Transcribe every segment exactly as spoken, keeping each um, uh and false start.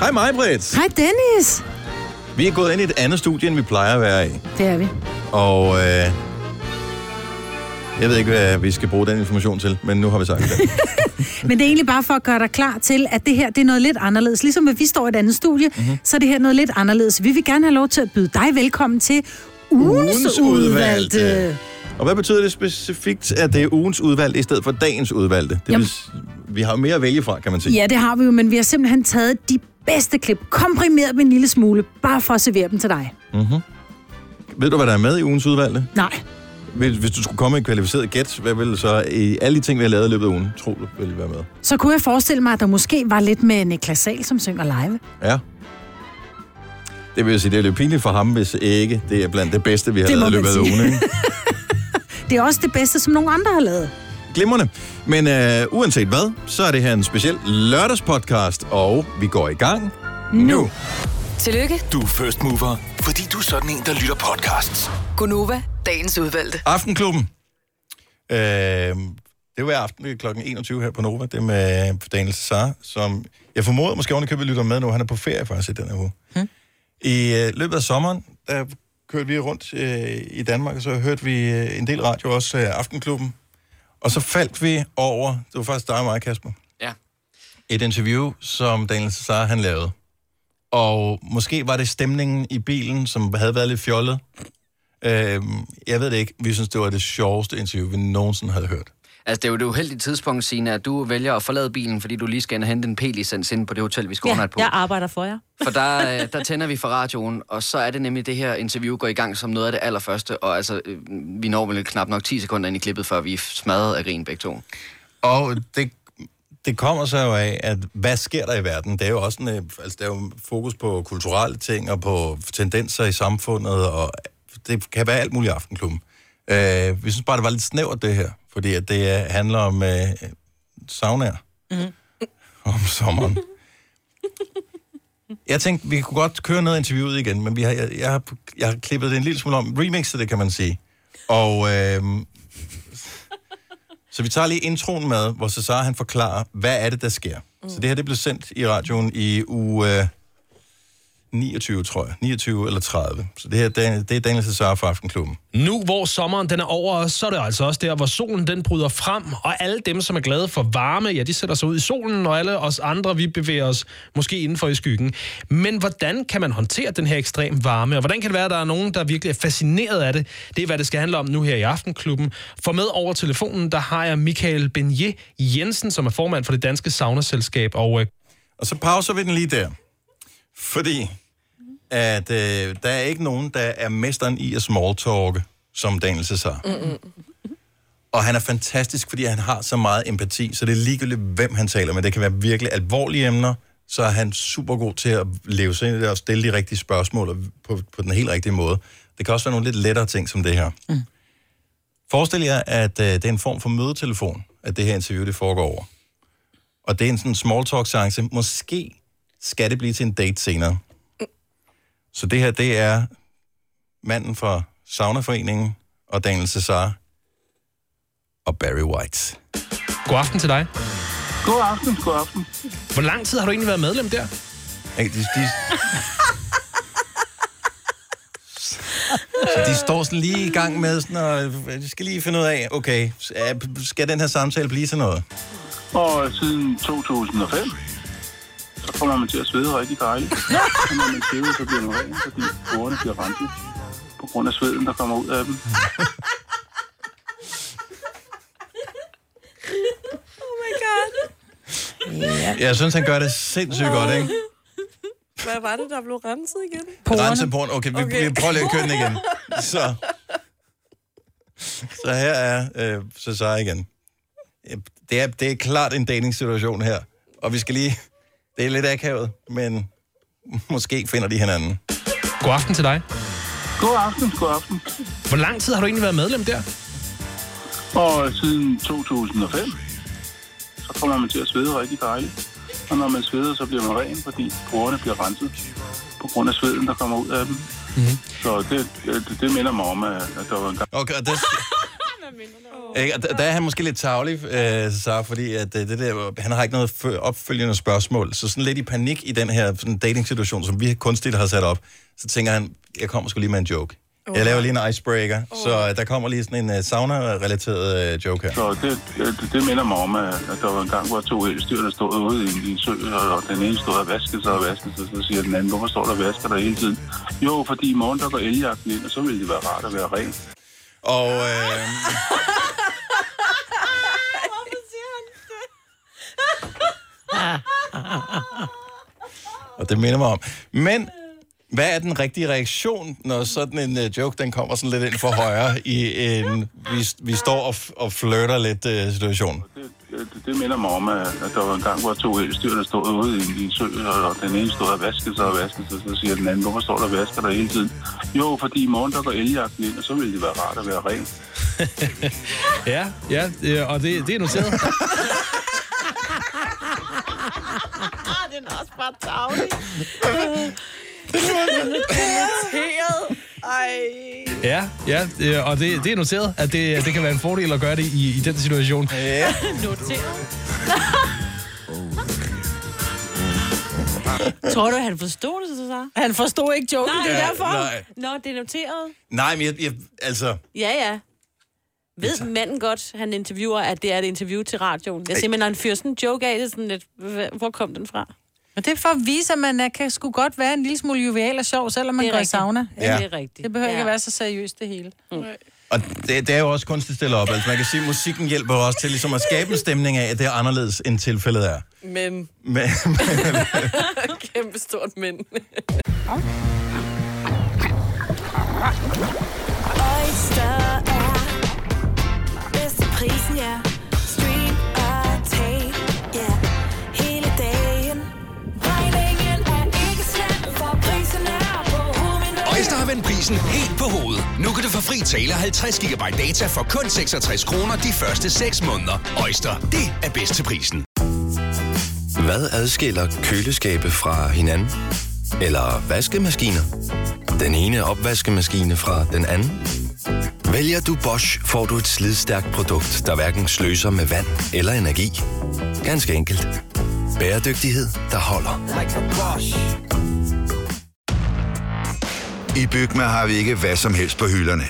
Hej mig, Britt. Hej, Dennis. Vi er gået ind i et andet studie, end vi plejer at være i. Det er vi. Og øh, jeg ved ikke, hvad vi skal bruge den information til, men nu har vi sagt det. Men det er egentlig bare for at gøre dig klar til, at det her det er noget lidt anderledes. Ligesom at vi står i et andet studie, mm-hmm. så er det her noget lidt anderledes. Vi vil gerne have lov til at byde dig velkommen til ugens udvalgte. Og hvad betyder det specifikt, at det er ugens udvalgte i stedet for dagens udvalgte? Det vil, vi har jo mere at vælge fra, kan man sige. Ja, det har vi jo, men vi har simpelthen taget de bedste klip, komprimeret med en lille smule, bare for at servere dem til dig. Mm-hmm. Ved du, hvad der er med i ugens udvalgte? Nej. Hvis du skulle komme med en kvalificeret gæt, hvad ville så i alle de ting, vi har lavet i løbet af ugen, tror du, ville være med? Så kunne jeg forestille mig, at der måske var lidt med Niklas Sahl, som synger live. Ja. Det vil sige, det er lidt pinligt for ham, hvis ikke det er blandt det bedste, vi har det lavet i løbet af ugen. Ikke? Det er også det bedste, som nogle andre har lavet. Glimrende. Men øh, uanset hvad, så er det her en speciel lørdagspodcast, og vi går i gang nu. nu. Tillykke. Du er first mover, fordi du er sådan en, der lytter podcasts. Gunova, dagens udvalgte. Aftenklubben. Øh, det var aften klokken enogtyve her på Nova. Det er med Daniel César, som jeg formoder måske ordentligt lytter med nu. Han er på ferie faktisk i den her uge. Hmm. I øh, løbet af sommeren, der kørte vi rundt øh, i Danmark, og så hørte vi øh, en del radio, også øh, Aftenklubben. Og så faldt vi over, det var faktisk dig og mig, Kasper. Ja. Et interview, som Daniel César, han lavede. Og måske var det stemningen i bilen, som havde været lidt fjollet. Øhm, jeg ved det ikke. Vi synes, det var det sjoveste interview, vi nogensinde havde hørt. Altså, det er jo det uheldige tidspunkt, Signe, at du vælger at forlade bilen, fordi du lige skal hente en P-licens inde på det hotel, vi skal overnatte på. Ja, jeg arbejder for jer. For der, der tænder vi for radioen, og så er det nemlig, det her interview går i gang som noget af det allerførste, og altså, vi når vel knap nok ti sekunder ind i klippet, før vi er smadret af grin begge to. Og det, det kommer så jo af, at hvad sker der i verden? Det er jo også en, altså, der er jo fokus på kulturelle ting, og på tendenser i samfundet, og det kan være alt muligt i Aftenklubben. Uh, vi synes bare, det var lidt snævert, det her. Fordi at det uh, handler om uh, saunaer. Mm. Om sommeren. Jeg tænkte, vi kunne godt køre noget interviewet igen, men vi har, jeg, jeg, har, jeg har klippet det en lille smule om. Remixet det, kan man sige. Og uh, så vi tager lige introen med, hvor César, han forklarer, hvad er det, der sker. Mm. Så det her, det blev sendt i radioen i uge... Uh, niogtyve, tror jeg. niogtyve eller tredive. Så det her, det er Daniel César fra Aftenklubben. Nu, hvor sommeren den er over os, så er det altså også der, hvor solen den bryder frem, og alle dem, som er glade for varme, ja, de sætter sig ud i solen, og alle os andre, vi bevæger os måske indenfor i skyggen. Men hvordan kan man håndtere den her ekstrem varme, og hvordan kan det være, at der er nogen, der virkelig er fascineret af det? Det er, hvad det skal handle om nu her i Aftenklubben. For med over telefonen, der har jeg Michael Benje Jensen, som er formand for det danske saunaselskab. Og, øh... og så pauser vi den lige der. Fordi at øh, der er ikke nogen, der er mesteren i at smalltalke, som Daniel César. Mm-hmm. Og han er fantastisk, fordi han har så meget empati, så det er ligegyldigt, hvem han taler med. Det kan være virkelig alvorlige emner, så er han super god til at leve sig ind i det og stille de rigtige spørgsmål på, på den helt rigtige måde. Det kan også være nogle lidt lettere ting som det her. Mm. Forestil jer, at øh, det er en form for mødetelefon, at det her interview det foregår over. Og det er en sådan smalltalk-chance. Måske skal det blive til en date senere. Mm. Så det her, det er manden fra Saunaforeningen og Daniel César og Barry White. God aften til dig. God aften, god aften. Hvor lang tid har du egentlig været medlem der? Hey, de, de... Så de står sådan lige i gang med sådan, og de skal lige finde ud af, okay, skal den her samtale blive til noget? Og siden to tusind og fem... så kommer man til at svede rigtig dejligt. Så når man tæver, så bliver man ren, fordi ordene bliver rentet på grund af sveden, der kommer ud af dem. Oh my god. Yeah. Jeg synes, han gør det sindssygt oh. godt, ikke? Hvad var det, der blev renset igen? Renset porn. Okay, vi okay. prøver lige at køre den igen. Så, så her er øh, César igen. Det er, det er klart en datingsituation her. Og vi skal lige... Det er lidt akavet, men måske finder de hinanden. God aften til dig. God aften, god aften. Hvor lang tid har du egentlig været medlem der? Og siden to tusind og fem, så kommer man til at svede rigtig dejligt. Og når man sveder, så bliver man ren, fordi porerne bliver renset på grund af sveden, der kommer ud af dem. Mm-hmm. Så det, det, det minder mig om, at der var en gang... Okay, det... Ikke? Og der, der er han måske lidt tarvelig, øh, så, fordi at, det der, han har ikke noget opfølgende spørgsmål. Så sådan lidt i panik i den her sådan dating-situation, som vi kunstigt har sat op, så tænker han, jeg kommer sgu lige med en joke. Oh. Jeg laver lige en icebreaker, oh. så der kommer lige sådan en uh, sauna-relateret uh, joke her. Så det, det, det minder mig om, at der var en gang, hvor to elstyr, der stod ude i, i en sø, og den ene stod og vaskede sig og vaskede sig, så siger den anden, hvorfor står der og vasker der hele tiden? Jo, fordi i morgen, der går eljagten ind, og så ville det være rart at være ren. Og... Øh... Hvorfor siger han det? Og det minder mig om. Men... Hvad er den rigtige reaktion, når sådan en uh, joke, den kommer sådan lidt ind for højre i en, vi, vi står og, f- og flirter lidt uh, situationen? Det, det, det minder mig om, at der var en gang, hvor to elstyr, der stod ude i en sø, og den ene stod og vaskede sig og vaskede sig, så siger den anden, hvorfor står der og vasker der hele tiden? Jo, fordi i morgen, der går eljagten ind, og så ville det være rart at være ren. ja, ja, og det, det er noteret. Den er også bare tavlig. Ja, ja, og det, det er noteret, at det, det kan være en fordel at gøre det i, i den situation. Ja. Noteret. Tror du, han forstod det, så? Han forstod ikke joken, nej, det er derfor. Nej. Nå, det er noteret. Nej, men jeg, jeg altså... Ja, ja. Ved manden godt, han interviewer, at det er et interview til radioen? Jeg siger, men når han fyrer sådan en joke af, det er sådan lidt... Hvor kom den fra? Men det er for at vise, at man kan sgu godt være en lille smule jovial og sjov, selvom man går i sauna. Ja. Det er rigtigt. Det behøver ja. ikke at være så seriøst, det hele. Mm. Og det, det er jo også kunstigt stillet op. Altså man kan sige, at musikken hjælper også til ligesom at skabe en stemning af, at det er anderledes, end tilfældet er. Men. men, men Kæmpe stort men. Oister er bedst til prisen, ja. Oister har vendt prisen helt på hovedet. Nu kan du få fri tale halvtreds gigabyte data for kun seksogtres kroner de første seks måneder. Oister, det er bedst til prisen. Hvad adskiller køleskabe fra hinanden? Eller vaskemaskiner? Den ene opvaskemaskine fra den anden? Vælger du Bosch, får du et slidstærkt produkt, der hverken sløser med vand eller energi. Ganske enkelt. Bæredygtighed, der holder. Like a Bosch. I Bygma har vi ikke hvad som helst på hylderne.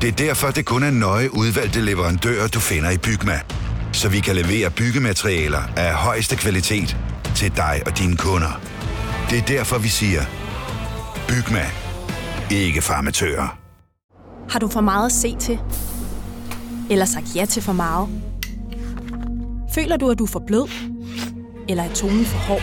Det er derfor, det kun er nøje udvalgte leverandører, du finder i Bygma. Så vi kan levere byggematerialer af højeste kvalitet til dig og dine kunder. Det er derfor, vi siger, Bygma. Ikke farmatører. Har du for meget at se til? Eller sagt ja til for meget? Føler du, at du er for blød? Eller er tonen for hård?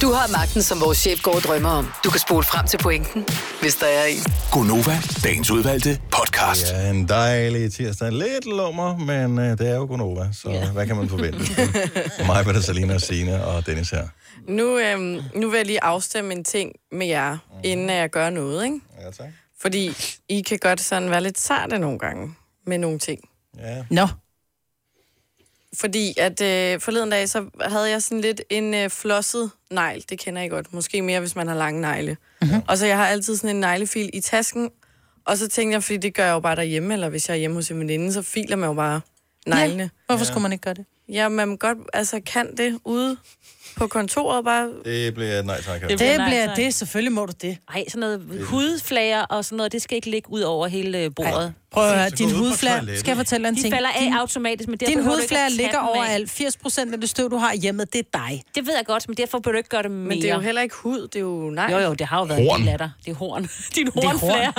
Du har magten, som vores chef går og drømmer om. Du kan spole frem til pointen, hvis der er en. Gunova, dagens udvalgte podcast. Ja, en dejlig tirsdag. Lidt lummer, men øh, det er jo Gunova, så ja. Hvad kan man forvente? For mig var det Salina og Signe og Dennis her. Nu, øhm, nu vil jeg lige afstemme en ting med jer, mm. inden jeg gør noget, ikke? Ja, tak. Fordi I kan godt sådan være lidt sarte nogle gange med nogle ting. Ja. Nå. No. Fordi at øh, forleden dag, så havde jeg sådan lidt en øh, flosset negl. Det kender I godt. Måske mere, hvis man har lange negle. Mm-hmm. Og så jeg har altid sådan en neglefil i tasken. Og så tænkte jeg, fordi det gør jeg jo bare derhjemme, eller hvis jeg er hjemme hos en veninde, så filer man jo bare neglene. Ja. Hvorfor ja. skulle man ikke gøre det? Ja, man godt, altså kan det ude på kontoret bare... Det bliver nej tak. Det, det bliver nej, tak. det, selvfølgelig må du det. Nej, sådan noget hudflager og sådan noget, det skal ikke ligge ud over hele bordet. Ej. Prøv at høre, din hudflager, skal jeg fortælle en de ting? De falder af din, automatisk, men derfor din hudflager ligger overalt. firs procent af det støv, du har hjemme, det er dig. Det ved jeg godt, men derfor bør du ikke gøre det mere. Men det er jo heller ikke hud, det er jo nej. Jo, jo, det har jo været horn. En del af dig. Det er horn. Din hornflager.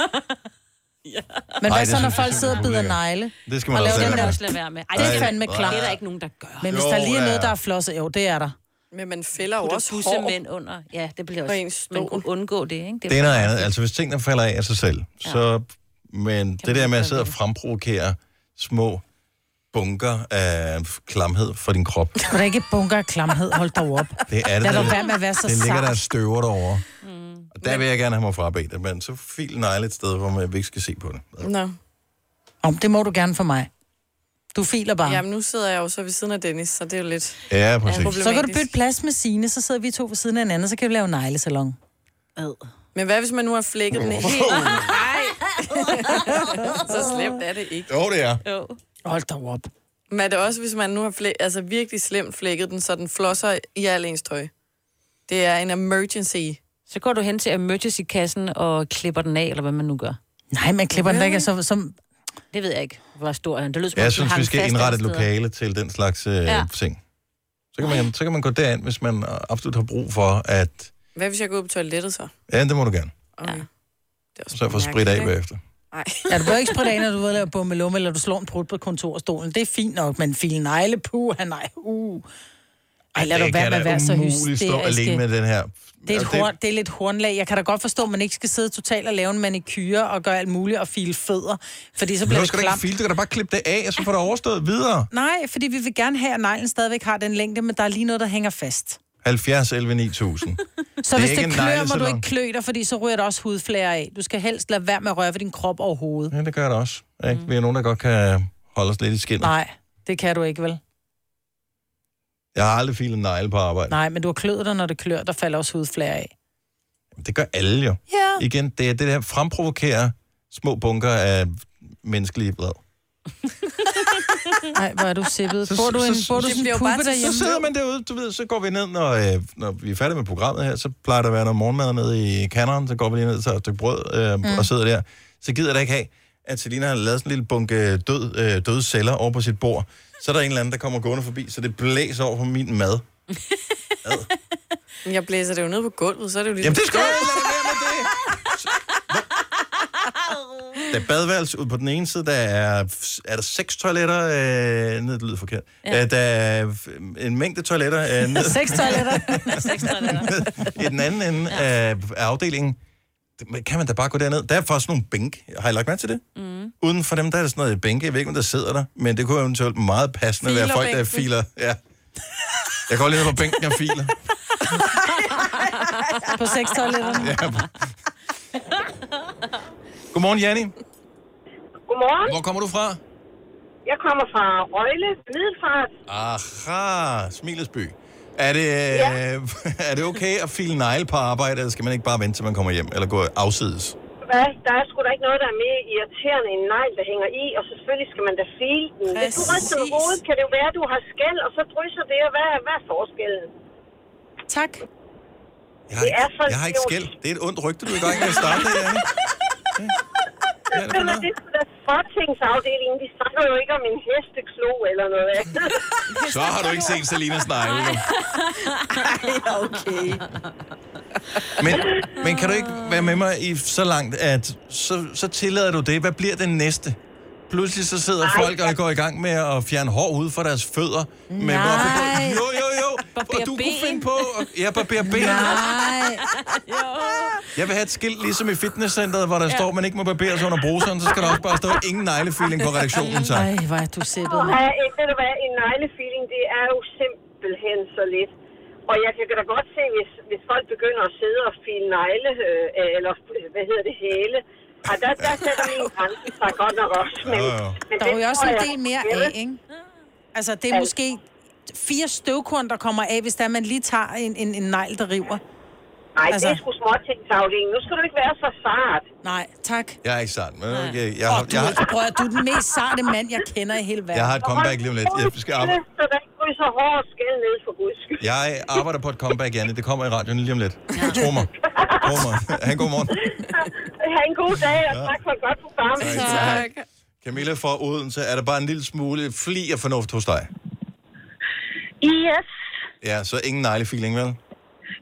Ja. Men hvad Ej, så, når folk sidder og bider negle? Det skal man også lade være med. Ej, det er fandme klart. Det er der ikke nogen, der gør. Men hvis der lige er noget, der er flosset, jo, det er der. Men man fælder jo også hår under. Ja, det bliver også... Man kunne undgå det, ikke? Det er, det er noget andet. Altså, hvis tingene falder af af sig selv, ja. så... Men kan det der med at sidde og fremprovokere små bunker af klamhed for din krop... Det er ikke bunker af klamhed. Hold dig op. Det er det. Lad dig være med at være så sart. Det ligger der støver derovre. Mm. Og der vil jeg gerne have mig frabedt, men så fil negle et sted, hvor man ikke skal se på det. Nå. Om det må du gerne for mig. Du filer bare. Jamen, nu sidder jeg jo så ved siden af Dennis, så det er jo lidt ja, problematisk. Så kan du bytte plads med Signe, så sidder vi to ved siden af hinanden, så kan vi lave neglesalon. Ad. Men hvad hvis man nu har flækket oh. den helt? Nej. Så slemt er det ikke. Jo, det er. Jo. Hold da op. Men er det også, hvis man nu har flæ- altså virkelig slemt flækket den, så den flosser i al ens tøj? Det er en emergency. Så går du hen til emergency-kassen og klipper den af, eller hvad man nu gør? Nej, man klipper den ikke, så... Som det ved jeg ikke, hvor stor han. Det lyder som, jeg synes, vi skal indrette et lokale til den slags øh, ja. ting. Så kan, man, så kan man gå derind, hvis man absolut har brug for at... Hvad hvis jeg går ud på toilettet så? Ja, det må du gerne. Okay. Ja. Det så jeg får sprit af bagefter. Nej. Ja, du bør ikke spritte af, når du ved at lave bummelum, eller du slår en prut på kontorstolen. Det er fint nok, men fil negle, puh, nej, uh. Ej, lad du være med at være så hysterisk. Det er alene med den her. Det er, et horn, det er lidt hornlag. Jeg kan da godt forstå, at man ikke skal sidde totalt og lave en manikyre og gøre alt muligt og file fødder, fordi så bliver det klamt. Du skal ikke file, du kan da bare klippe det af, og så får det overstået videre. Nej, fordi vi vil gerne have, at neglen stadigvæk har den længde, men der er lige noget, der hænger fast. halvfjerds elleve ni tusind. Så hvis det, det klør, må du ikke klø dig, fordi så ryger der også hudflære af. Du skal helst lade være med at røre ved din krop og hovedet. Ja, det gør det også. Ikke? Mm. Vi er nogen, der godt kan holde os lidt i skinnet. Nej, det kan du ikke, vel? Jeg har aldrig filet negle på arbejde. Nej, men du har kløet dig, når det klør, der falder også hudflære af. Det gør alle jo. Ja. Igen, det er det der fremprovokerer små bunker af menneskelige blad. Nej, hvor er du sippet. Får du en puppe derhjemme? Så sidder man derude, du ved, så går vi ned, når, øh, når vi er færdige med programmet her, så plejer der at være noget morgenmad nede i kanderen, så går vi lige ned og tager et stykke brød øh, mm. og sidder der. Så gider jeg da ikke have, at Selina har lavet sådan en lille bunke død, øh, døde celler over på sit bord. Så er der en eller anden, der kommer gående forbi, så det blæser over på min mad. Jeg blæser det jo ned på gulvet, så er det jo lige... Jamen det skal jo ikke. Der er badeværelse ude på den ene side, der er, er der seks toiletter... Øh, ned, det lyder forkert. Ja. Der er en mængde toiletter... Øh, seks toiletter. Seks toiletter. I den anden ende ja. af afdelingen. Kan man da bare gå derned? Der er faktisk nogle bænke. Har I lagt mærke til det? Mm. Uden for dem, der er der sådan noget bænke. Jeg ved ikke, om der sidder der, men det kunne eventuelt meget passende filer være folk, bænken. Der filer. Ja. Jeg går lige ned på bænken og filer. På seks toiletterne. Ja. Godmorgen, Janni. Godmorgen. Hvor kommer du fra? Jeg kommer fra Røgle, Middelfart. Aha, Smilesby. Er det, ja. er det okay at file negle på arbejde, eller skal man ikke bare vente, til man kommer hjem, eller gå afsides? Hvad? Der er sgu da ikke noget, der er mere irriterende end en negl, der hænger i, og selvfølgelig skal man da file den. Præcis. Hvis du ryster med hovedet, kan det jo være, at du har skæld, og så drysser det, og hvad, hvad er forskellen? Tak. Jeg har, ikke, jeg har ikke skæld. Det er et ondt rygte, du er i gang med at starte det, Janne. Ja. Ja, det er det, der fortingsafdelingen, de snakker jo ikke om en hesteklo eller noget andet. Så har du ikke set Selinas negle. Ej, okay. Men, men kan du ikke være med mig i så langt, at så, så tillader du det? Hvad bliver den næste? Pludselig så sidder Ej, folk og går i gang med at fjerne hår ud fra deres fødder. Nej. Men hvorfor? Jo, jo, jo. Barber og du ben. Kunne finde på... Og, ja, barber ben. Nej. Jeg vil have et skilt, ligesom i fitnesscenteret, hvor der ja. står, man ikke må barbere sig under bruseren, så skal der også bare stå ingen neglefiling på redaktionen, tak. Ej, hvor er du sippet. Ja, ved du hvad, en neglefiling, det er jo simpelthen så lidt. Og jeg kan da godt se, hvis, hvis folk begynder at sidde og file negle, øh, eller hvad hedder det, hæle, og der, der sætter min grænse sig godt nok også. Men, ja, ja. men der er jo også en del mere af, ikke? Altså, det er altså. måske... fire støvkorn, der kommer af, hvis der man lige tager en, en, en negl, der river. Nej, altså. Det er sgu småtingsafdelingen. Nu skal du ikke være så sart. Nej, tak. Jeg er ikke sart. Men okay, jeg, oh, jeg, du, jeg, har... Bror, du er den mest sarte mand, jeg kender i hele verden. Jeg har et comeback lige om lidt. Jeg skal arbejde. Så der ikke ryser hår og skæld ned for guds skyld. Jeg arbejder på et comeback, Janne. Det kommer i radioen lige om lidt. Tro mig. Tro mig. Ha' en god morgen. Ha' en god dag, og tak for et godt program. Tak. Camilla fra Odense, er der bare en lille smule fli af fornuft hos dig? Yes. Ja, så ingen neglefiling, vel?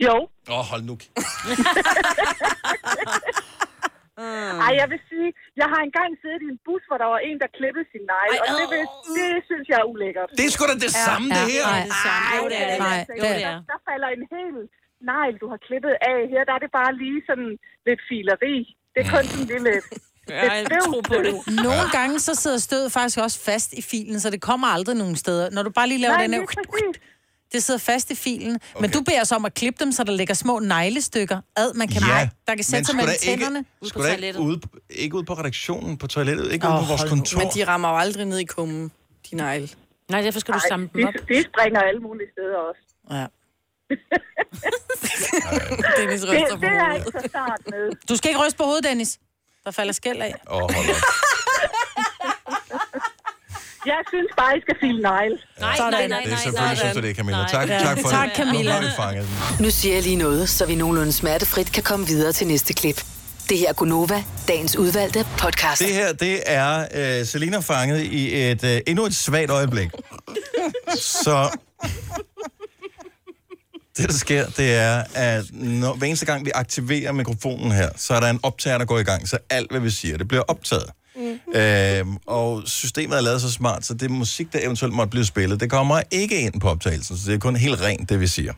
Jo. Åh, oh, hold nu. Ej, jeg vil sige, jeg har engang siddet i en bus, hvor der var en, der klippede sin negle, og det, vil, det synes jeg er ulækkert. Det er sgu da det samme, ja, det her. Nej, det samme. Ej, det er det. Nej, det er det. Der, der falder en hel negl, du har klippet af her. Der er det bare lige sådan lidt fileri. Det er kun sådan lidt... Jeg tror på det. Nogle gange så sidder stødet faktisk også fast i filen, så det kommer aldrig nogen steder. Når du bare lige laver nej, den her... Det sidder fast i filen. Okay. Men du beder så om at klippe dem, så der ligger små neglestykker ad, man kan ja. Nej, der kan sætte sig mellem tænderne ud på toilettet. Ude, ikke ude på redaktionen, på toilettet, ikke oh, ude på vores kontor. Men de rammer jo aldrig ned i kummen, de negle. Nej, derfor skal du Ej, samle dem op. De, de springer alle mulige steder også. Ja. Dennis ryster det, på hovedet. Det er start med. Du skal ikke ryste på hovedet, Dennis. Der falder skæld af. Åh, oh, hold op. Jeg synes bare, I skal sige nej. Nej, nej, nej, nej. Det er selvfølgelig, synes du det, Camilla. Tak, ja. tak for tak, det. Tak, Camilla. Nu siger jeg lige noget, så vi nogenlunde smertefrit kan komme videre til næste klip. Det her er Gunova, dagens udvalgte podcast. Det her, det er uh, Selina fanget i et uh, endnu et svagt øjeblik. Så det, der sker, det er, at når, hver eneste gang vi aktiverer mikrofonen her, så er der en optager, der går i gang, så alt, hvad vi siger, det bliver optaget. Mm. Øhm, og systemet er lavet så smart, så det musik, der eventuelt måtte blive spillet, det kommer ikke ind på optagelsen, så det er kun helt rent, det vi siger.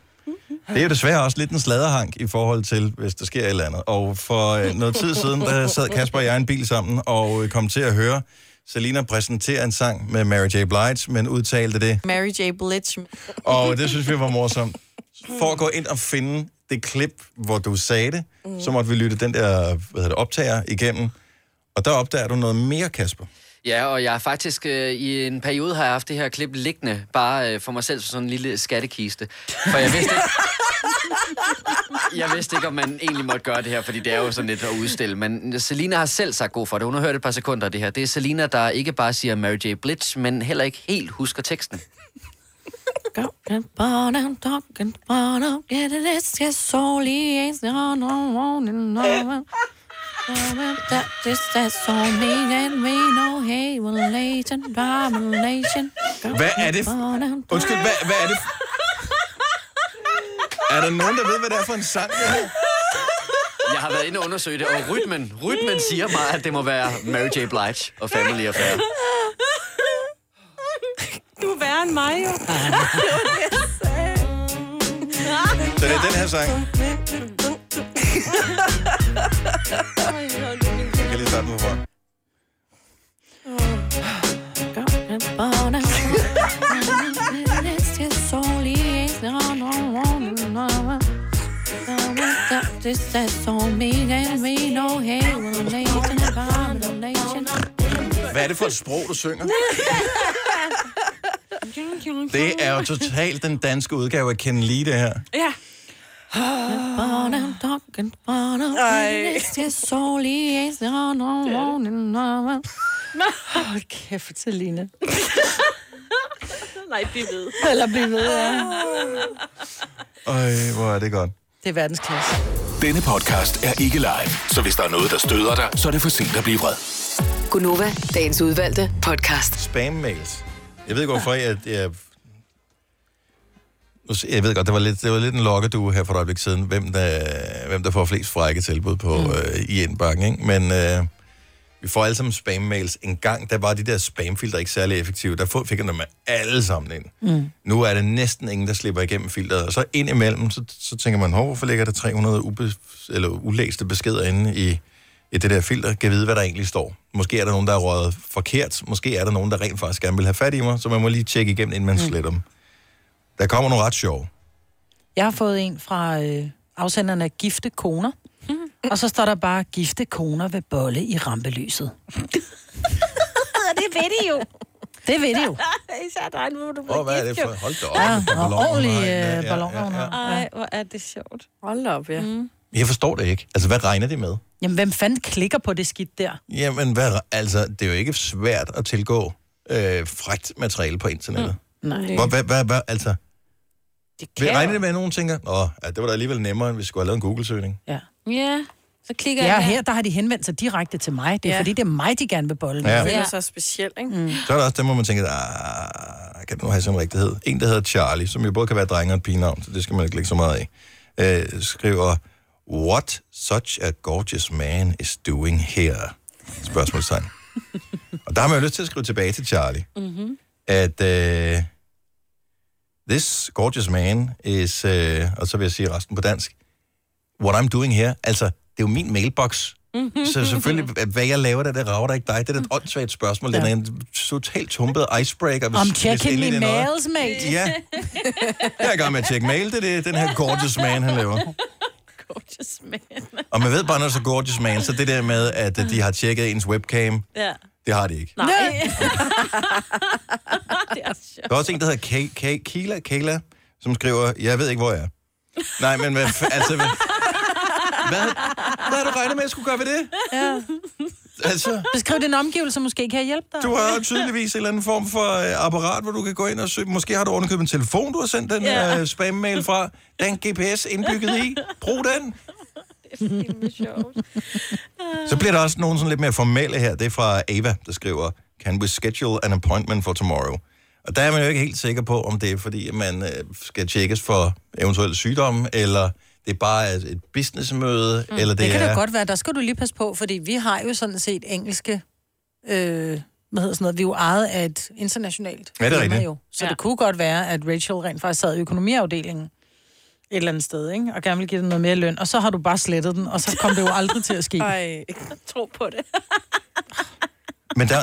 Det er jo desværre også lidt en sladderhank i forhold til, hvis der sker et eller andet. Og for øh, noget tid siden, der sad Kasper og jeg i en bil sammen og øh, kom til at høre Selina præsentere en sang med Mary J. Blige, men udtalte det Mary J. Blige. Og det synes vi var morsomt. For at gå ind og finde det klip, hvor du sagde det, mm. så måtte vi lytte den der hvad hedder det, optager igennem. Og der opdager du noget mere, Kasper. Ja, og jeg har faktisk øh, i en periode har jeg haft det her klip liggende, bare øh, for mig selv, for sådan en lille skattekiste. For jeg vidste ikke, jeg vidste ikke, om man egentlig måtte gøre det her, fordi det er jo sådan lidt at udstille. Men Selina har selv sagt god for det. Hun har hørt et par sekunder af det her. Det er Selina, der ikke bare siger Mary J. Blige, men heller ikke helt husker teksten. That is that's all me and we know hey relation domination. Hvad er det? Undskyld, hvad, hvad er det? Er der nogen, der ved, hvad det er for en sang, det her? Jeg har været inde og undersøge det, og rytmen, rytmen siger mig, at det må være Mary J. Blige og Family Affair. Du er værre end mig, jo. Så det er den her sang. Jeg kan lige starte med for. Hvad er det for et sprog, du synger? Det er jo totalt den danske udgave af Ken Lee, det her. Ja. Ej. Kæft, Selina. Nej, bliv ved. Eller bliv ved, ja. Øj, hvor er det godt. Det er verdensklasse. Denne podcast er ikke live, så hvis der er noget, der støder dig, så er det for sent at blive vred. Gunova, dagens udvalgte podcast. Spam-mails. Jeg ved ikke, hvorfor jeg... jeg Jeg ved godt, det var lidt, det var lidt en lokkedue her for et øjeblik siden, hvem der, hvem der får flest frække tilbud på, mm. øh, i indbakken, ikke? Men øh, vi får alle sammen spam-mails. En gang, der var de der spamfilter ikke særlig effektive. Der fik jeg dem alle sammen ind. Mm. Nu er det næsten ingen, der slipper igennem filteret. Og så ind imellem, så, så tænker man, hvorfor ligger der tre hundrede ube- eller ulæste beskeder inde i, i det der filter? Kan vide, hvad der egentlig står. Måske er der nogen, der er røget forkert. Måske er der nogen, der rent faktisk gerne vil have fat i mig. Så man må lige tjekke igennem, inden man mm. sletter dem. Der kommer nogle ret sjove. Jeg har fået en fra øh, afsenderne af Gifte Koner. Mm. Og så står der bare, Gifte Koner ved bolle i rampelyset. Det ved de jo. Det ved de jo. Især dig, nu du bliver oh, hvad er det for? Hold da op. Ja, og ordentlige øh, balloner. Ja, ja, ja. Ej, hvor er det sjovt. Hold op, ja. Mm. Jeg forstår det ikke. Altså, hvad regner det med? Jamen, hvem fanden klikker på det skidt der? Jamen, hvad, altså, det er jo ikke svært at tilgå øh, frækt materiale på internettet. Mm. Nej. Hvad, hvad, hvad, hvad, altså? Det kan regner det med, at nogen tænker, åh, ja, det var da alligevel nemmere, end vi skulle have lavet en Google-søgning. Ja. Ja, så klikker ja, jeg her. her, der har de henvendt sig direkte til mig. Det er ja. fordi, det er mig, de gerne vil bolle med. Ja. Det er så specielt, ikke? Mm. Så er der også dem, hvor man tænker, ah, kan det nu have sådan en rigtighed? En, der hedder Charlie, som jo både kan være drenge og et pigenavn, så det skal man ikke lægge så meget af, øh, skriver, what such a gorgeous man is doing here? Spørgsmålstegn. Og der har man jo lyst til at skrive tilbage til Charlie. Mhm. At uh, this gorgeous man is, uh, og så vil jeg sige resten på dansk, what I'm doing here, altså, det er jo min mailbox. Så selvfølgelig, hvad jeg laver, der, det rager der ikke dig. Det er et åndssvagt spørgsmål. Ja. Det er en totalt tumpet icebreaker. Hvis, I'm checking my mails, mate. Ja. Jeg er i gang med at tjekke mail. Det er det, den her gorgeous man, han laver. Gorgeous man. Og man ved bare, når så gorgeous man, så det der med, at de har tjekket ens webcam, ja. Det har de ikke. Nej. Det er sjovt. Der er også en, der hedder K- K- Kila, Kila, som skriver, jeg ved ikke, hvor jeg er. Nej, men hvad, altså... Hvad, hvad, hvad har du regnet med, at skulle gøre ved det? Ja. Altså... Beskriv din omgivelse, måske kan jeg hjælpe dig. Du har tydeligvis en eller anden form for uh, apparat, hvor du kan gå ind og søge. Måske har du ordentligt købt en telefon, du har sendt den yeah. uh, spam-mail fra. Der er en G P S indbygget i. Brug den. Så bliver der også nogen sådan lidt mere formelle her. Det er fra Ava, der skriver, can we schedule an appointment for tomorrow? Og der er man jo ikke helt sikker på, om det er, fordi man skal tjekkes for eventuelle sygdomme, eller det er bare et businessmøde, mm. eller det, det kan er... det godt være. Der skal du lige passe på, fordi vi har jo sådan set engelske... Øh... Hvad hedder sådan noget? Vi er jo ejet af et internationalt... Ja, det er rigtigt. Jo. Så ja. Det kunne godt være, at Rachel rent faktisk sad i økonomiafdelingen et eller andet sted, ikke? Og gerne vil give dig noget mere løn, og så har du bare slettet den, og så kom det jo aldrig til at ske. Ej, tro på det. Men der,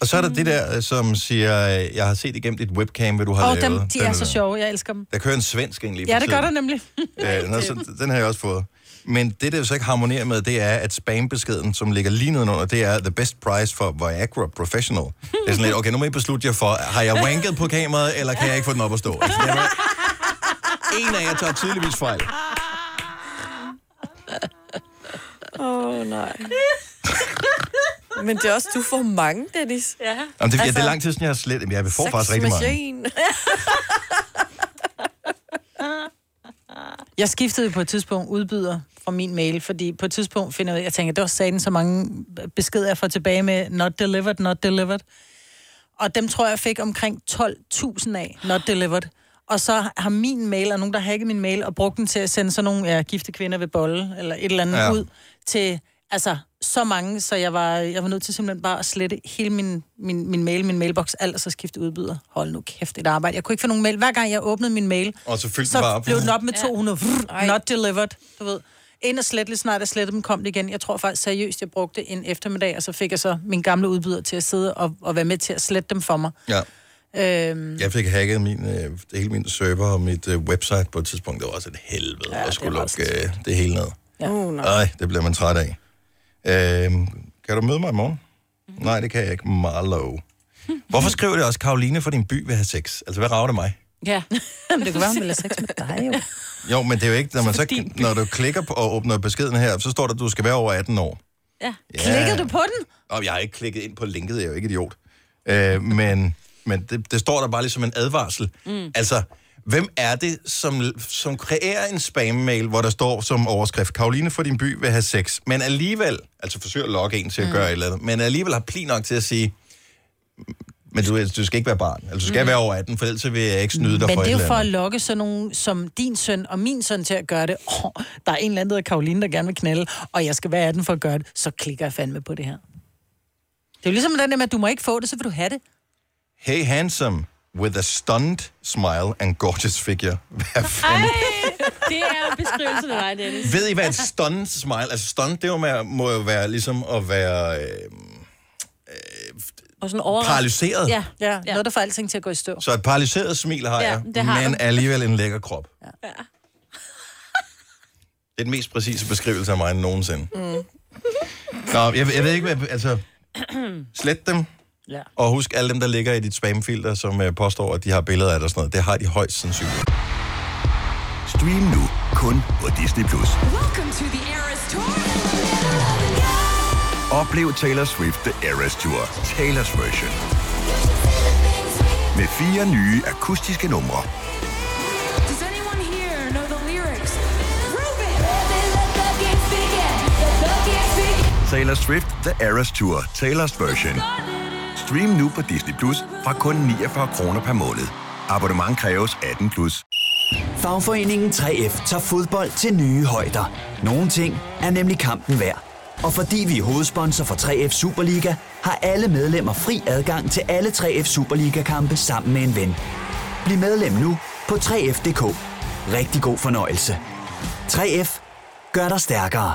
og så er der det der, som siger, jeg har set igennem dit webcam, hvad du har oh, lavet. Åh, de den, er så sjove, jeg elsker dem. Der kører en svensk egentlig. Ja, det gør der nemlig. Ja, nå, så, den har jeg også fået. Men det, der så ikke harmonerer med, det er, at spambeskeden, som ligger lige nedenunder, det er the best price for Viagra Professional. Det er sådan lidt, okay, nu må I beslutte jer for, har jeg wanket på kameraet, eller kan jeg ikke få den op at stå? Altså, det er, en af jer tager tydeligvis fejl. Åh, oh, nej. Men det er også, du får mange, Dennis. Ja. Jamen, det, altså, ja, det er lang tid siden, jeg har slettet. Jeg får faktisk rigtig mange. Jeg skiftede på et tidspunkt udbyder fra min mail, fordi på et tidspunkt finder jeg, jeg tænker, det var satan så mange beskeder, jeg får tilbage med, not delivered, not delivered. Og dem tror jeg, jeg fik omkring tolv tusind af, not delivered. Og så har min mail, og nogen, der har hacket min mail, og brugt den til at sende sådan nogle ja, gifte kvinder ved bolle, eller et eller andet ja. Ud, til altså så mange, så jeg var, jeg var nødt til simpelthen bare at slette hele min, min, min mail, min mailbox, alt, og så skifte udbyder. Hold nu kæft, et arbejde. Jeg kunne ikke få nogen mail. Hver gang jeg åbnede min mail, og så, så den blev den op med to hundrede. Ja. Not delivered, du ved. Ind og slet, lige snart jeg slettede dem, kom det igen. Jeg tror faktisk seriøst, jeg brugte en eftermiddag, og så fik jeg så min gamle udbyder til at sidde og, og være med til at slette dem for mig. Ja. Øhm. Jeg fik hacket min, øh, hele min server og mit øh, website på et tidspunkt. Det var også et helvede ja, at skulle lukke øh, det hele ned. Ja. Uh, nej. Ej, det bliver man træt af. Øhm, kan du møde mig i morgen? Mm-hmm. Nej, det kan jeg ikke. Marlow. Hvorfor skriver det også, Karoline for din by vil have sex? Altså, hvad rager det mig? Ja, men det kunne være, hun vil have sex med dig jo. Jo, men det er jo ikke, når, man så, når du klikker på og åbner beskeden her, så står der, at du skal være over atten år. Ja. Ja. Klikkede du på den? Nå, jeg har ikke klikket ind på linket, jeg er jo ikke idiot. Øh, men... Men det, det står der bare ligesom en advarsel. Mm. Altså, hvem er det, som, som kreerer en spam-mail, hvor der står som overskrift, Karoline for din by vil have sex, men alligevel, altså forsøger at logge en til at mm. gøre et eller andet, men alligevel har pli nok til at sige, men du, du skal ikke være barn, altså du skal mm. være over atten, for ellers vil jeg ikke snyde dig men for et eller andet. Men det er jo for at lokke sådan nogen som din søn og min søn til at gøre det. Oh, der er en eller anden, der hedder Karoline, der gerne vil knalde, og jeg skal være atten for at gøre det, så klikker jeg fandme på det her. Det er jo ligesom den der med, at du må ikke få det, så vil du have det. Hey handsome, with a stunned smile and gorgeous figure. Hvad fanden? Ej, det er beskrivelsen af dig, Dennis. Ved I, hvad et stunned smile... Altså, stunned, det jo, må jo være ligesom at være... Øh, øh, paralyseret. Ja, ja, noget, der får alting til at gå i stå. Så et paralyseret smil har ja, jeg, har men du. Alligevel en lækker krop. Ja. Ja. Det er den mest præcise beskrivelse af mig end nogensinde. Mm. Nå, jeg, jeg ved ikke, hvad... Altså, slet dem. Ja. Og husk alle dem, der ligger i dit spamfilter, som uh, påstår, at de har billeder af dig og sådan noget. Det har de højst sandsynligt. Stream nu kun på Disney Plus. Oplev Taylor Swift The Eras Tour, Taylor's version. Med fire nye akustiske numre. Taylor Swift The Eras Tour, Taylor's version. Stream nu på Disney Plus fra kun niogfyrre kroner per måned. Abonnement kræves atten plus. Fagforeningen tre F tager fodbold til nye højder. Nogle ting er nemlig kampen værd. Og fordi vi er hovedsponsor for tre F Superliga, har alle medlemmer fri adgang til alle tre F Superliga-kampe sammen med en ven. Bliv medlem nu på tre F punktum d k. Rigtig god fornøjelse. tre F gør dig stærkere.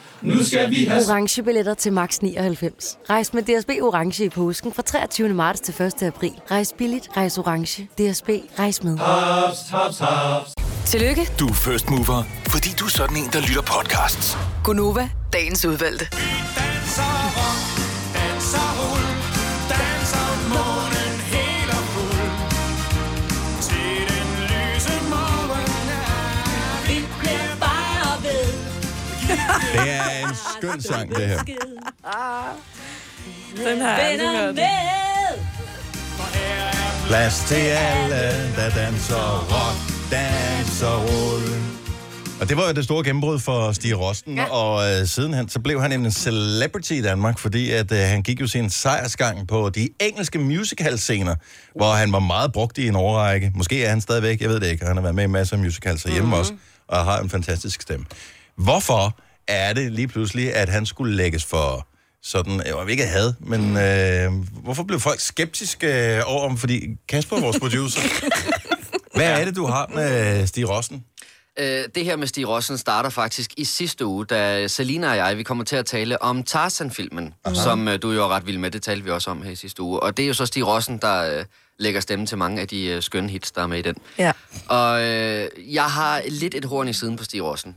Nu skal vi have orange billetter til max nioghalvfems. Rejs med D S B Orange i påsken fra treogtyvende marts til første april. Rejs billigt, rejs orange. D S B, rejs med. Hops, hops, hops. Tillykke. Du er first mover, fordi du er sådan en, der lytter podcasts. Gunova, dagens udvalgte. Vi danser rock, danser hul, danser månen helt og fuld. Til den lyse morgen er vi bliver bare ved. Det er en skøn sang, det her. Den har jeg aldrig hørt. Plads til alle, der danser rock, danser rulle. Og det var jo det store gennembrud for Stig Rossen, ja. Og øh, siden han, så blev han nemlig en celebrity i Danmark, fordi at, øh, han gik jo sin sejrsgang på de engelske musicalscener, hvor han var meget brugt i en årrække. Måske er han stadigvæk, jeg ved det ikke, han har været med i masser af musicals hjemme mm-hmm. også, og har en fantastisk stemme. Hvorfor er det lige pludselig, at han skulle lægges for sådan, jeg ikke havde, men øh, hvorfor blev folk skeptiske øh, over om, fordi Kasper, vores producer... Hvad er det, du har med Stig Rossen? Øh, det her med Stig Rossen starter faktisk i sidste uge, da Selina og jeg, vi kommer til at tale om Tarzan-filmen, aha, som øh, du jo er ret vild med, det talte vi også om her i sidste uge. Og det er jo så Stig Rossen, der øh, lægger stemme til mange af de øh, skønne hits, der er med i den. Ja. Og øh, jeg har lidt et horn i siden på Stig Rossen.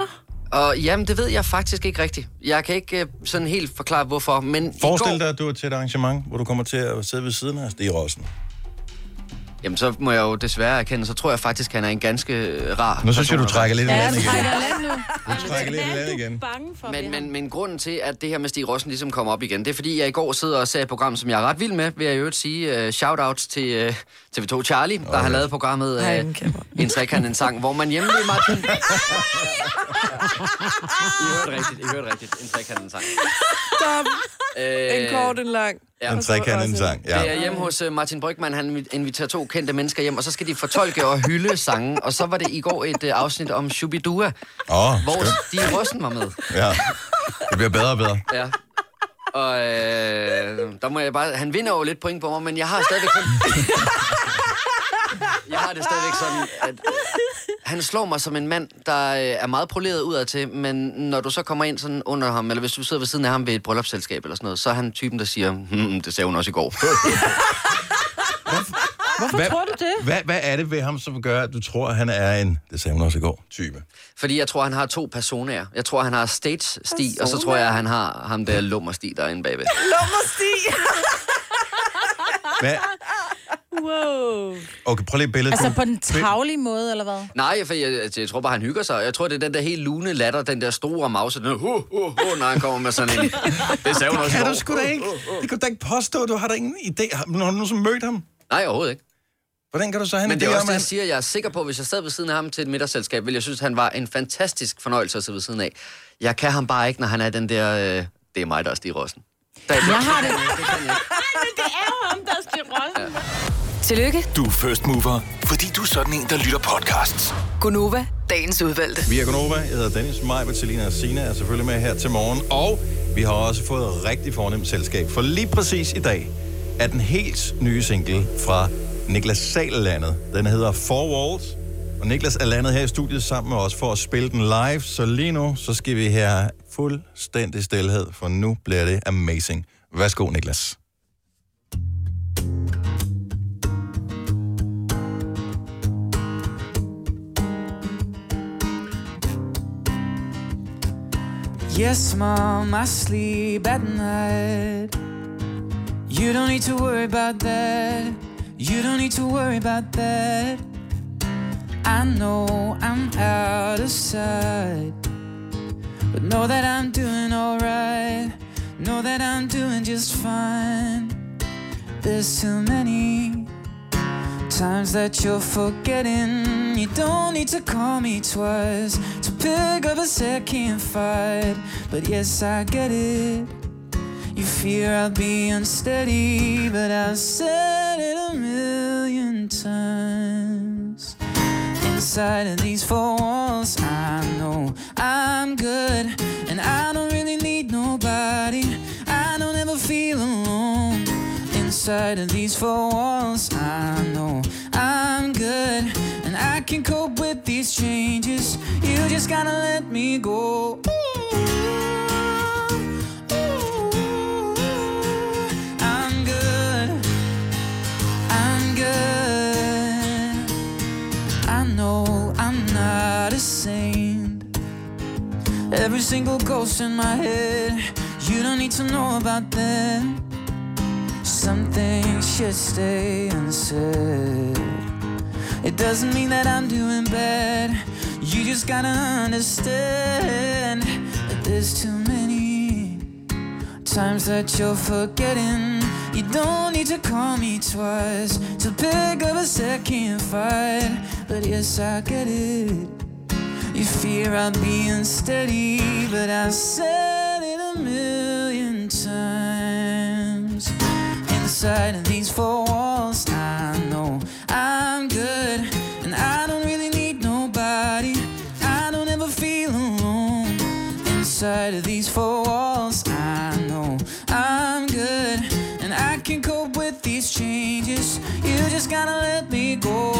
Ah. Og jamen, det ved jeg faktisk ikke rigtigt. Jeg kan ikke øh, sådan helt forklare, hvorfor, men... Forestil går... dig, at du er til et arrangement, hvor du kommer til at sidde ved siden af Stig Rossen. Jamen, så må jeg jo desværre erkende, så tror jeg faktisk, han er en ganske rar... Nu synes jeg, du trækker lidt i land igen. Ja, jeg trækker land nu. Du trækker lidt i land igen. Men, men, men grunden til, at det her med Stig Rossen ligesom kommer op igen, det er fordi, jeg i går sidder og ser et program, som jeg er ret vild med, vil jeg i øvrigt sige. Uh, shoutouts til uh, T V to Charlie, der okay. har lavet programmet uh, Ej, En trekant, en sang, hvor man hjemlig Martin... I hørte rigtigt, I hørte rigtigt. En trekant, en sang. Stop. Øh, en kort, en lang. Ja. En trekant, en sang. Ja. Det er hjemme hos uh, Martin Brygmann, han inviterer to kendte mennesker hjem, og så skal de fortolke og hylde sangen. Og så var det i går et uh, afsnit om Shubidua, oh, hvor Stig Rossen var med. Ja, det bliver bedre og bedre. Ja. Og øh, der må jeg bare... Han vinder jo lidt point på mig, men jeg har stadigvæk... Jeg har det stadigvæk sådan, at han slår mig som en mand, der er meget poleret udadtil, men når du så kommer ind sådan under ham, eller hvis du sidder ved siden af ham ved et bryllupsselskab eller sådan noget, så er han typen, der siger, hm, det sagde hun også i går. Hvorfor hva, tror du det? Hvad hva er det ved ham, som gør, at du tror, at han er en, det sagde hun også i går, type? Fordi jeg tror, han har to personer. Jeg tror, han har stage-sti, og så tror jeg, han har ham der lummer-sti derinde bagved. Lummer-sti! Hvad? Wow. Okay, prøv lige et billede. Altså på den tavlige måde, eller hvad? Nej, for jeg, jeg, jeg tror bare, han hygger sig. Jeg tror, det er den der helt lune latter, den der store mause, den der, hu, hu, hu, når han kommer med sådan en... Det sagde hun også. Kan du sgu da ikke. Det kan du da ikke påstå, du har da ingen idé. Når du nu så mødt ham? Nej, overhovedet ikke. Hvordan kan du så have en idé? Men det er også det, jeg siger. Jeg er sikker på, at hvis jeg sad ved siden af ham til et middagsselskab, ville jeg synes, han var en fantastisk fornøjelse at sidde ved siden af. Jeg kan ham bare ikke, når han er den der... Øh, det er mig, der er Stig Rossen. Jeg har det. Det kan jeg. Men det er jo ham, der er Stig Rossen. Ja. Tillykke. Du er first mover, fordi du er sådan en, der lytter podcasts. Gunova, dagens udvalgte. Vi er Gunova, jeg hedder Dennis, mig, Bettelina og Sina er selvfølgelig med her til morgen. Og vi har også fået rigtig fornemt selskab. For lige præcis i dag er den helt nye single fra Niklas Sahl landet. Den hedder Four Walls. Og Niklas er landet her i studiet sammen med os for at spille den live. Så lige nu, så skal vi her fuldstændig stilhed, for nu bliver det amazing. Værsgo, Niklas. Yes, Mom, I sleep at night. You don't need to worry about that. You don't need to worry about that. I know I'm out of sight, but know that I'm doing alright. Know that I'm doing just fine. There's too many times that you're forgetting. You don't need to call me twice to pick up a second fight. But yes, I get it. You fear I'll be unsteady, but I've said it a million times. Inside of these four walls, I know I'm good, and I don't really need nobody. I don't ever feel alone. Inside of these four walls, I know I'm good, and I can cope with these changes. You just gotta let me go. Every single ghost in my head, you don't need to know about them. Some things should stay unsaid. It doesn't mean that I'm doing bad. You just gotta understand that there's too many times that you're forgetting. You don't need to call me twice to pick up a second fight. But yes, I get it. You fear I'll be unsteady, but I've said it a million times. Inside of these four walls, I know I'm good, and I don't really need nobody. I don't ever feel alone. Inside of these four walls, I know I'm good, and I can cope with these changes. You just gotta let me go.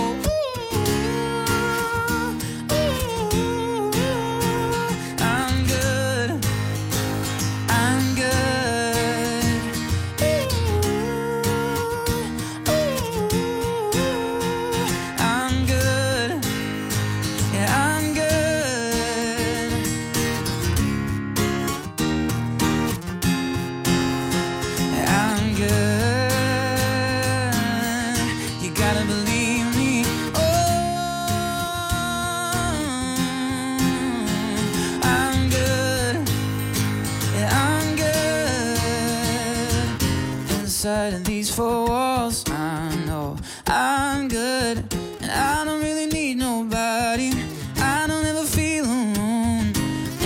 Inside of these four walls, I know I'm good, and I don't really need nobody. I don't ever feel alone.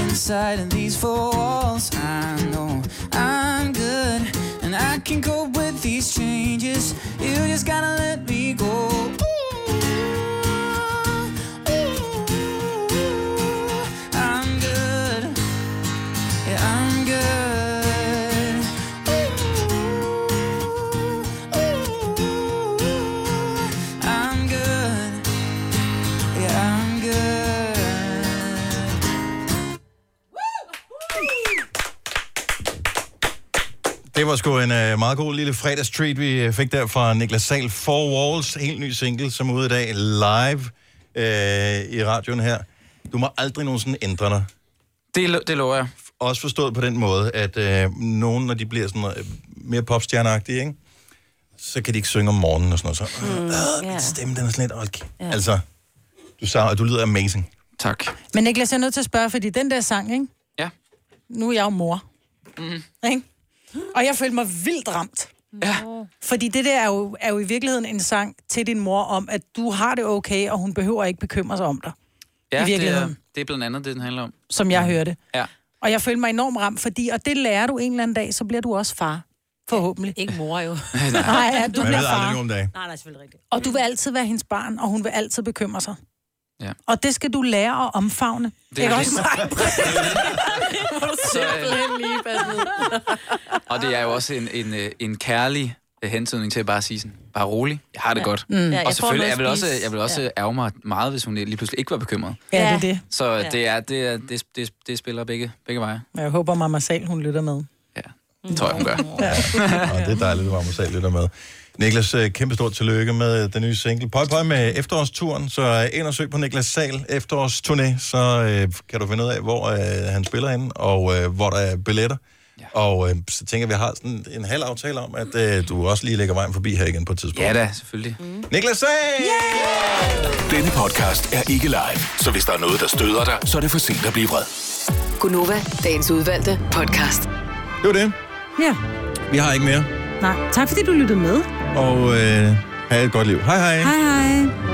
Inside of these four walls, I know I'm good, and I can cope with these changes. You just gotta let me go. Det var sgu en uh, meget god lille fredagstreat, vi fik der fra Niklas Sahl. Four Walls, helt ny single, som er ude i dag live uh, i radioen her. Du må aldrig nogensinde ændre dig. Det, det lover jeg. Også forstået på den måde, at uh, nogen, når de bliver sådan uh, mere popstjerneagtige, ikke? Så kan de ikke synge om morgenen og sådan noget. Så, mm, øh, yeah. Stemme, den er sådan lidt, okay. Altså, du sagde, at du lyder amazing. Tak. Men Niklas, jeg er nødt til at spørge, fordi den der sang, ikke? Ja. Nu er jeg jo mor. Mm. Ikke? Og jeg følte mig vildt ramt. Ja. Fordi det der er jo, er jo i virkeligheden en sang til din mor om, at du har det okay, og hun behøver ikke bekymre sig om dig. Ja, i virkeligheden. Det, er, det er blandt andet det, den handler om. Som jeg hørte. Ja. Og jeg følte mig enormt ramt, fordi, og det lærer du en eller anden dag, så bliver du også far. Forhåbentlig. Ikke mor jo. Nej, ja, du bliver far. Nej, nej, selvfølgelig rigtigt. Og du vil altid være hendes barn, og hun vil altid bekymre sig. Ja. Og det skal du lære at omfavne. Det er også mig. Så lige og det er jo også en, en, en kærlig hentydning til at bare sige sådan, bare rolig, jeg har det ja. godt. Mm. Ja, og selvfølgelig, jeg vil også, jeg vil også ja. ærge mig meget, hvis hun lige pludselig ikke var bekymret. Ja, det er det. Så ja. det, er, det, er, det, det, det spiller begge, begge veje. Jeg håber, mamma Sahl, hun lytter med. Ja, det tror jeg, hun gør. Ja. Ja, det er dejligt, at mamma Sahl lytter med. Niklas, kæmpe stort tillykke med den nye single. Pøj, pøj med efterårsturen, så ind og søg på Niklas Sahl efterårsturné, så øh, kan du finde ud af, hvor øh, han spiller inde, og øh, hvor der er billetter. Ja. Og øh, så tænker vi har sådan en halv aftale om, at øh, du også lige lægger vejen forbi her igen på et tidspunkt. Ja da, selvfølgelig. Mm. Niklas Sahl! Yeah! Denne podcast er ikke live, så hvis der er noget, der støder dig, så er det for sent at blive vred. Gunova, dagens udvalgte podcast. Det var det. Ja. Vi har ikke mere. Nej, tak fordi du lyttede med. Og øh, have et godt liv. Hej hej. Hej hej.